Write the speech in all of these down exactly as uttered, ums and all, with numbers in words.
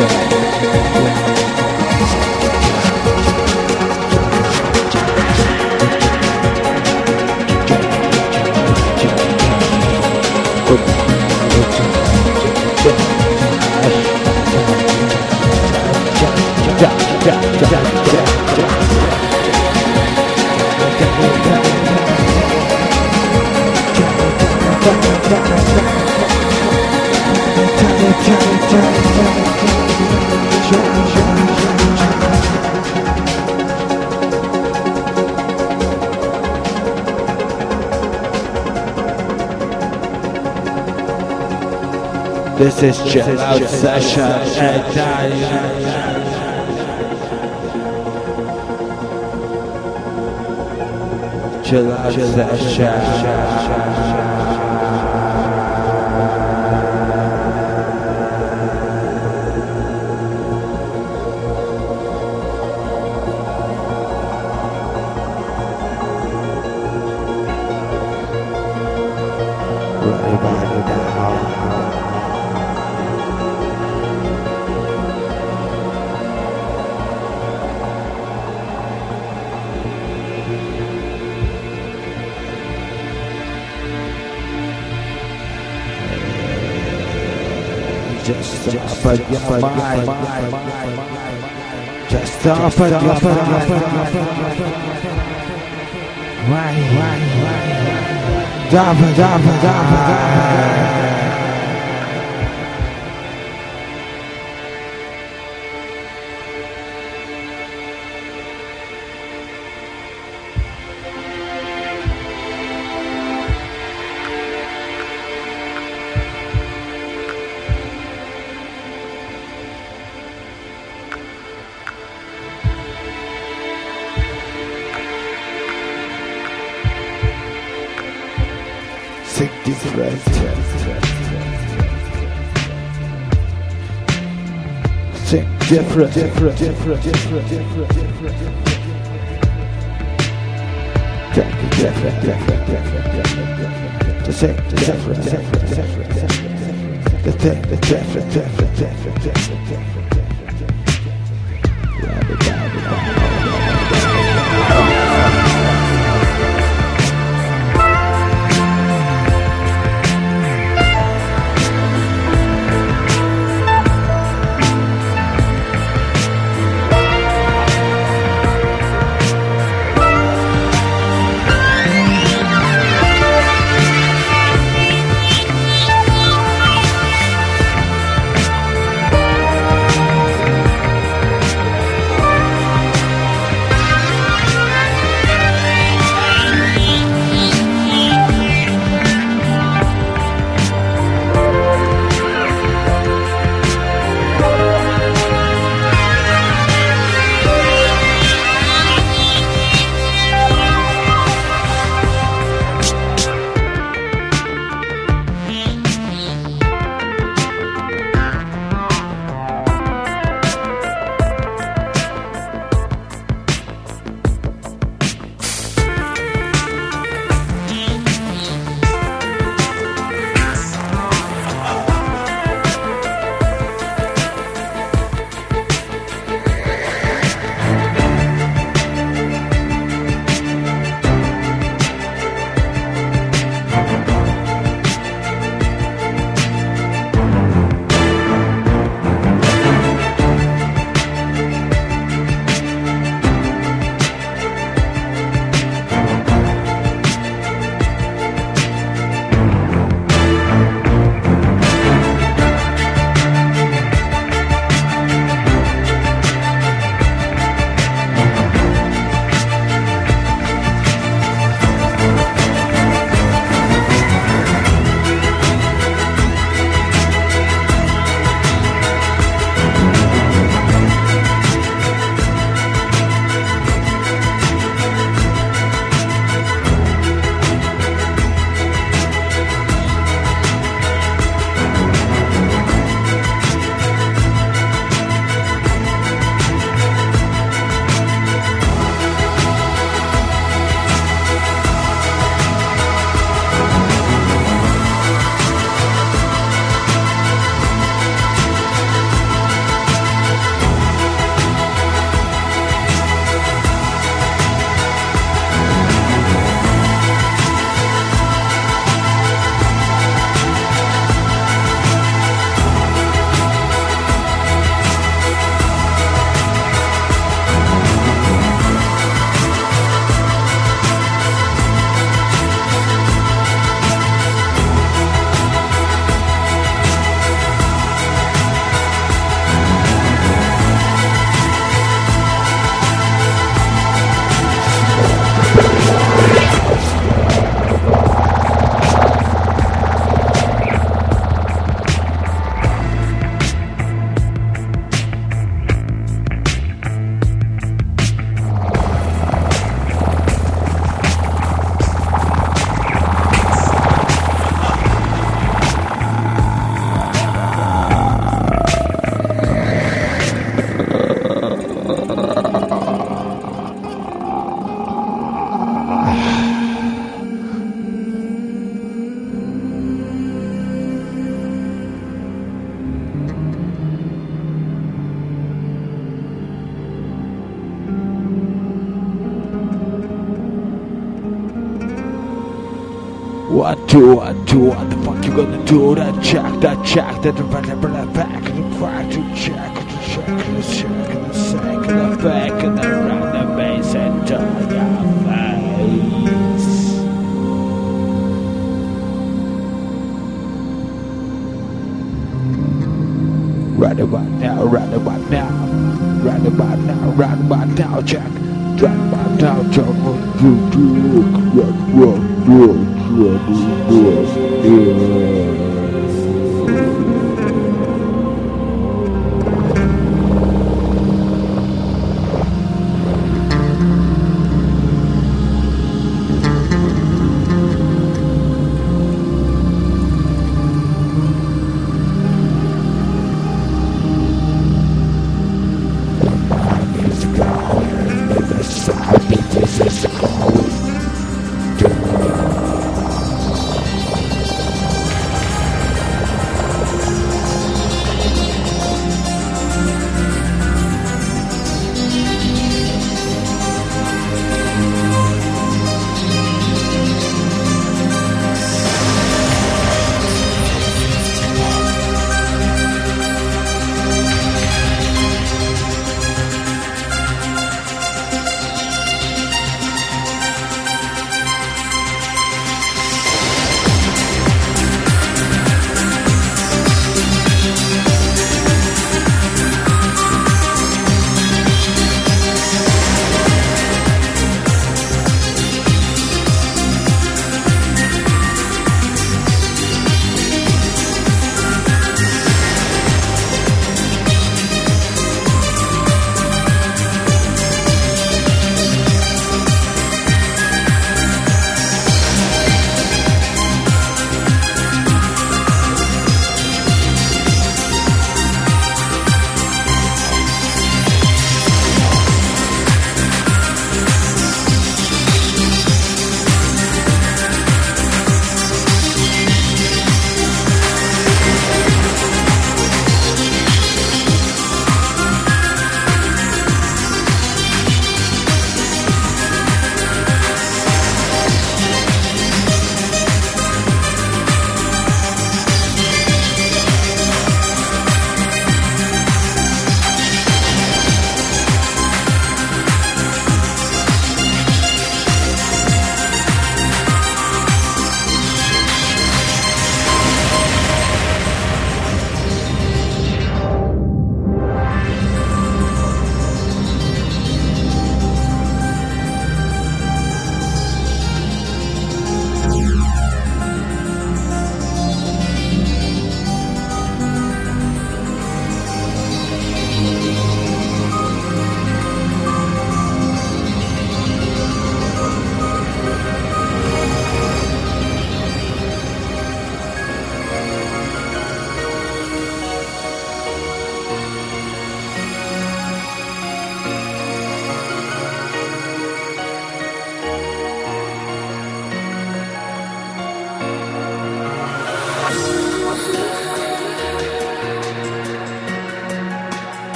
Yeah. This is chill out session at time. Chill out session. Just stop at your mind. Just stop at your mind. Dabba, dabba, dabba. Different, different, different, different, different, different. Different, different, different, different. The same, different, different, different, different. The thing, the different, different, different, different, different, different. Round it, round it, round it. We'll be right back. do it, do it, the fuck you gonna do that? Check that, check that, and back, and back, back, and back, to check, to check, to check, and a second, and back, and around the base, and to your face. Right about now, right about now, right about now, right about now, check. Right about now, check what you do, right about now. This is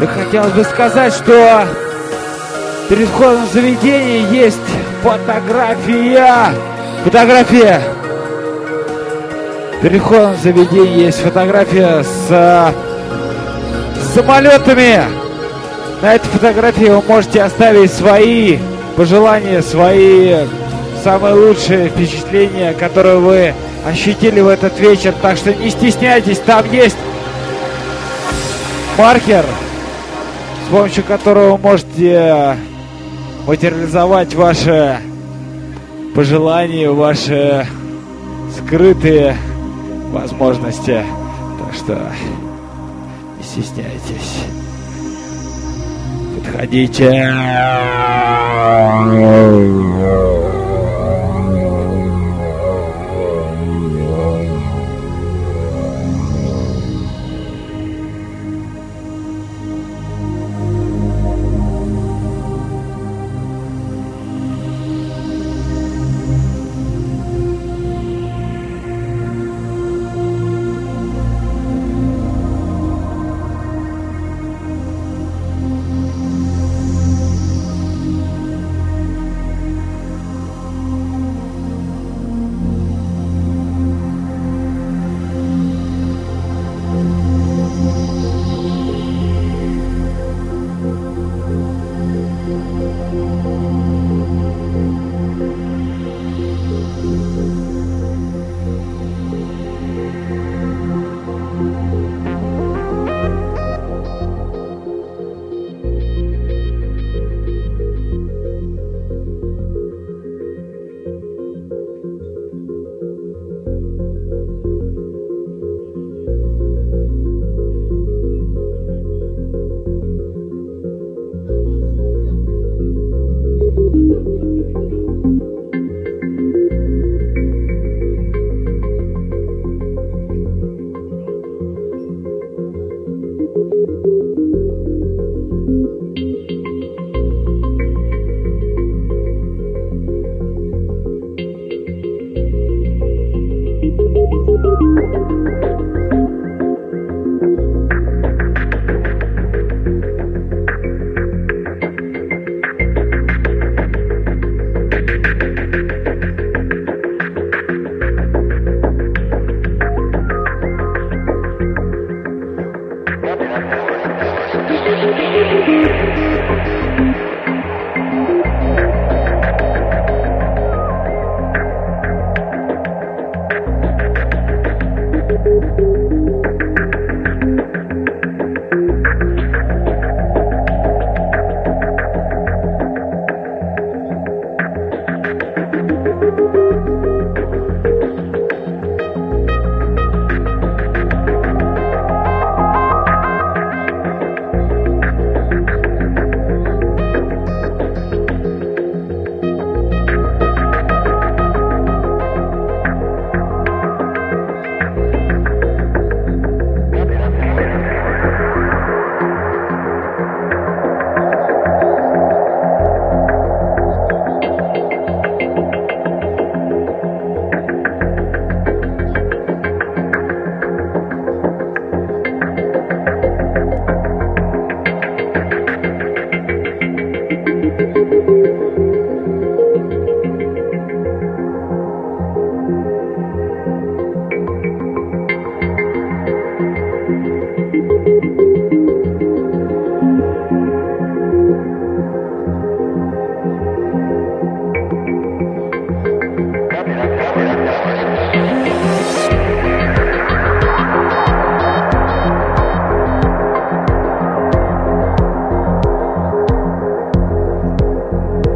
Да хотелось бы сказать, что перед входом в заведение есть фотография. Фотография. Перед входом в заведение есть фотография с, с самолетами. На этой фотографии вы можете оставить свои пожелания, свои самые лучшие впечатления, которые вы ощутили в этот вечер. Так что не стесняйтесь, там есть маркер, с помощью которого вы можете материализовать ваши пожелания, ваши скрытые возможности. Так что не стесняйтесь. Подходите.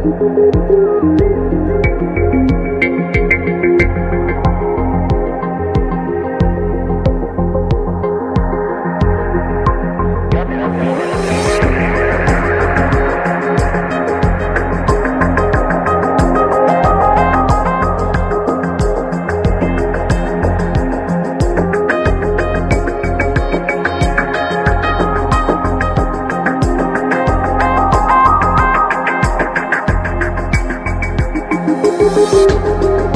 We'll be right back.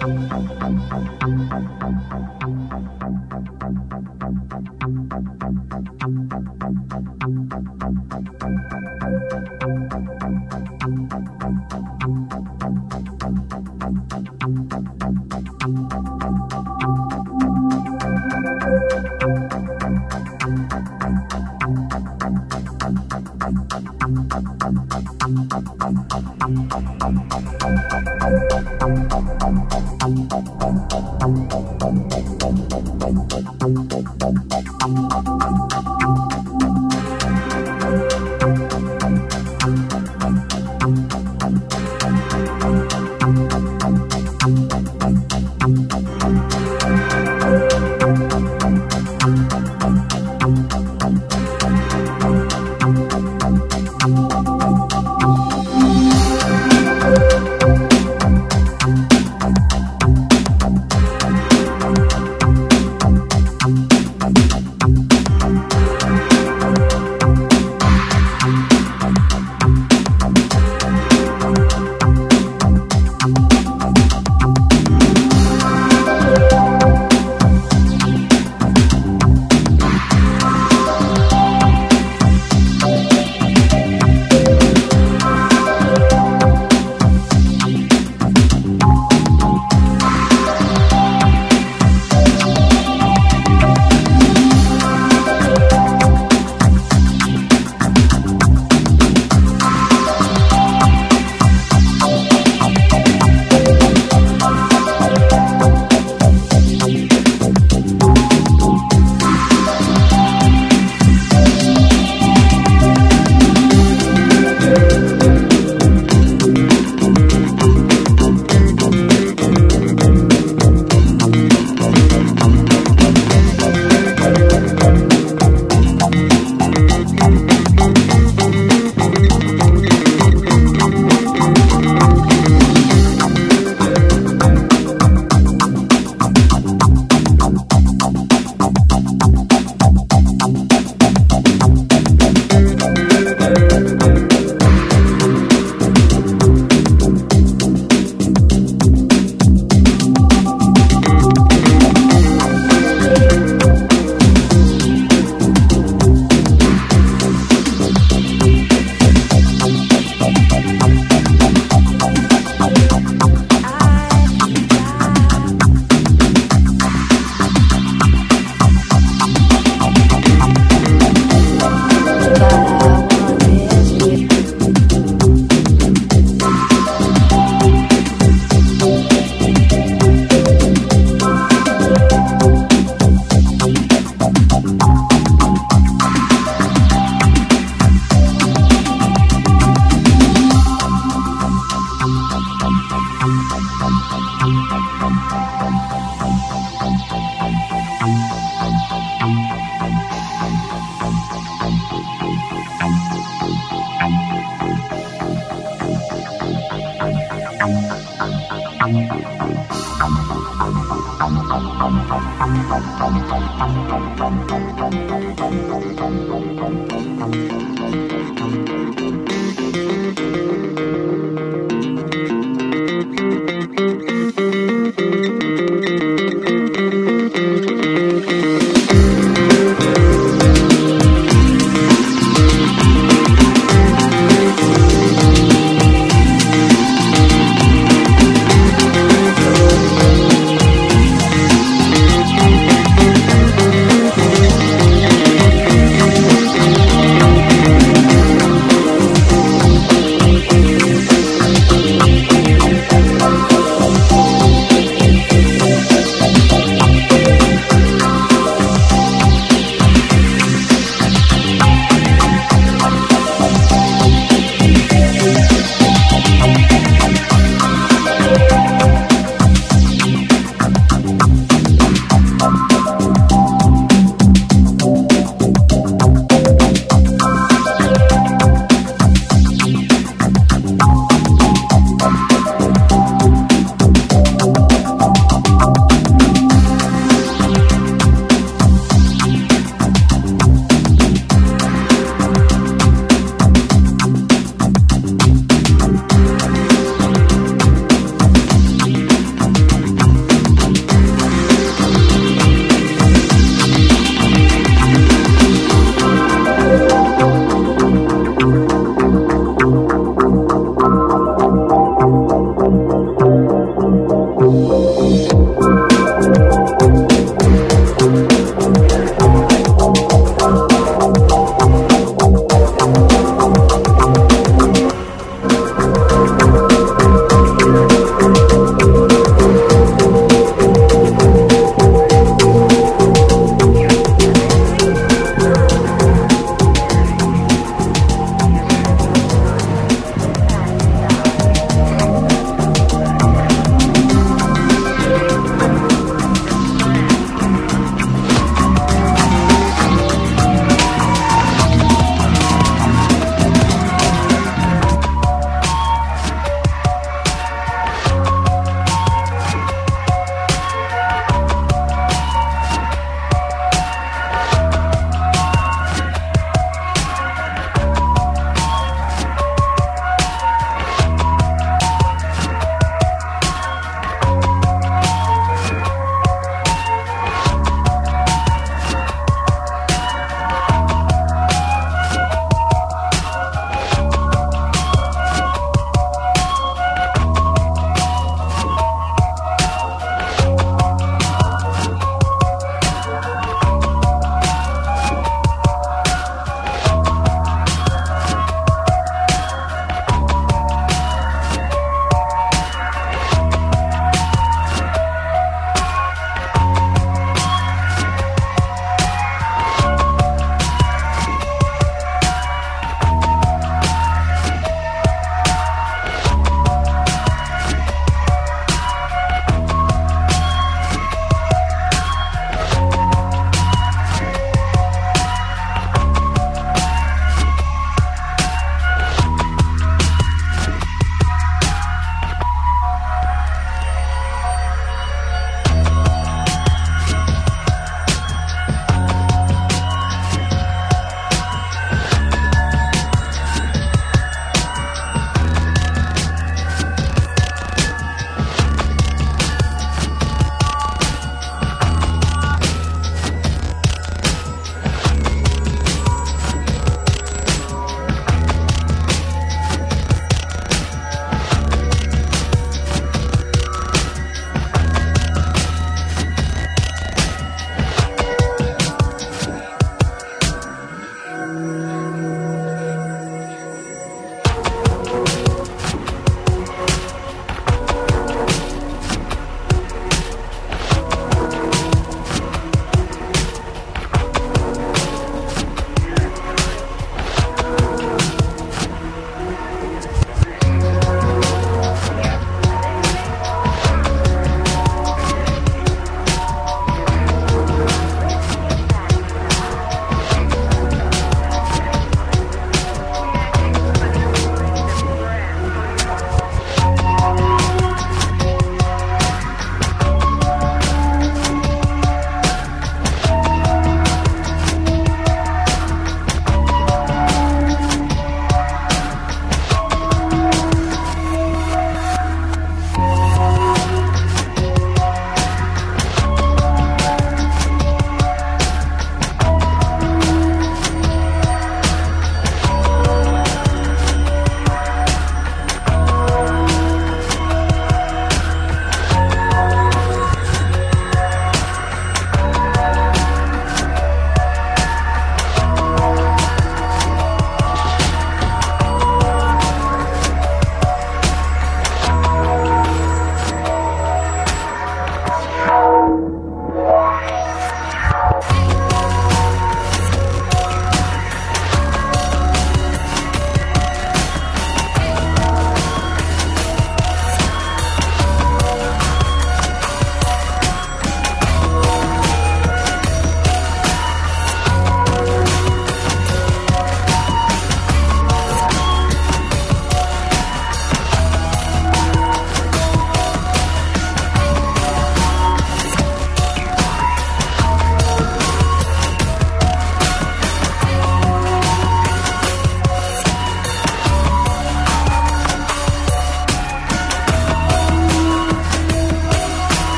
We'll be right back.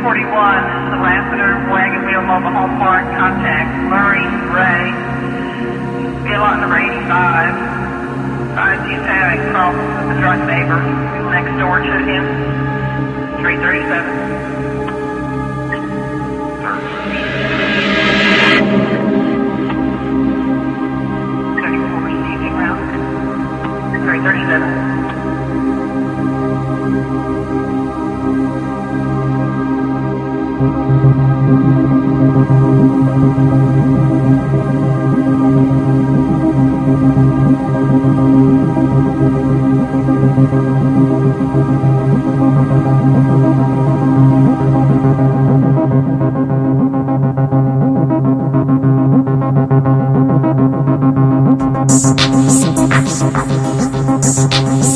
forty-one, the Lassiter, Wagon Wheel, Mobile Home Park, contact Murray, Ray, Bill on the range five. five G Saturday crosses with the drug neighbor next door to him, three thirty-seven. thirty-four receiving round, three thirty-seven. We'll be right back.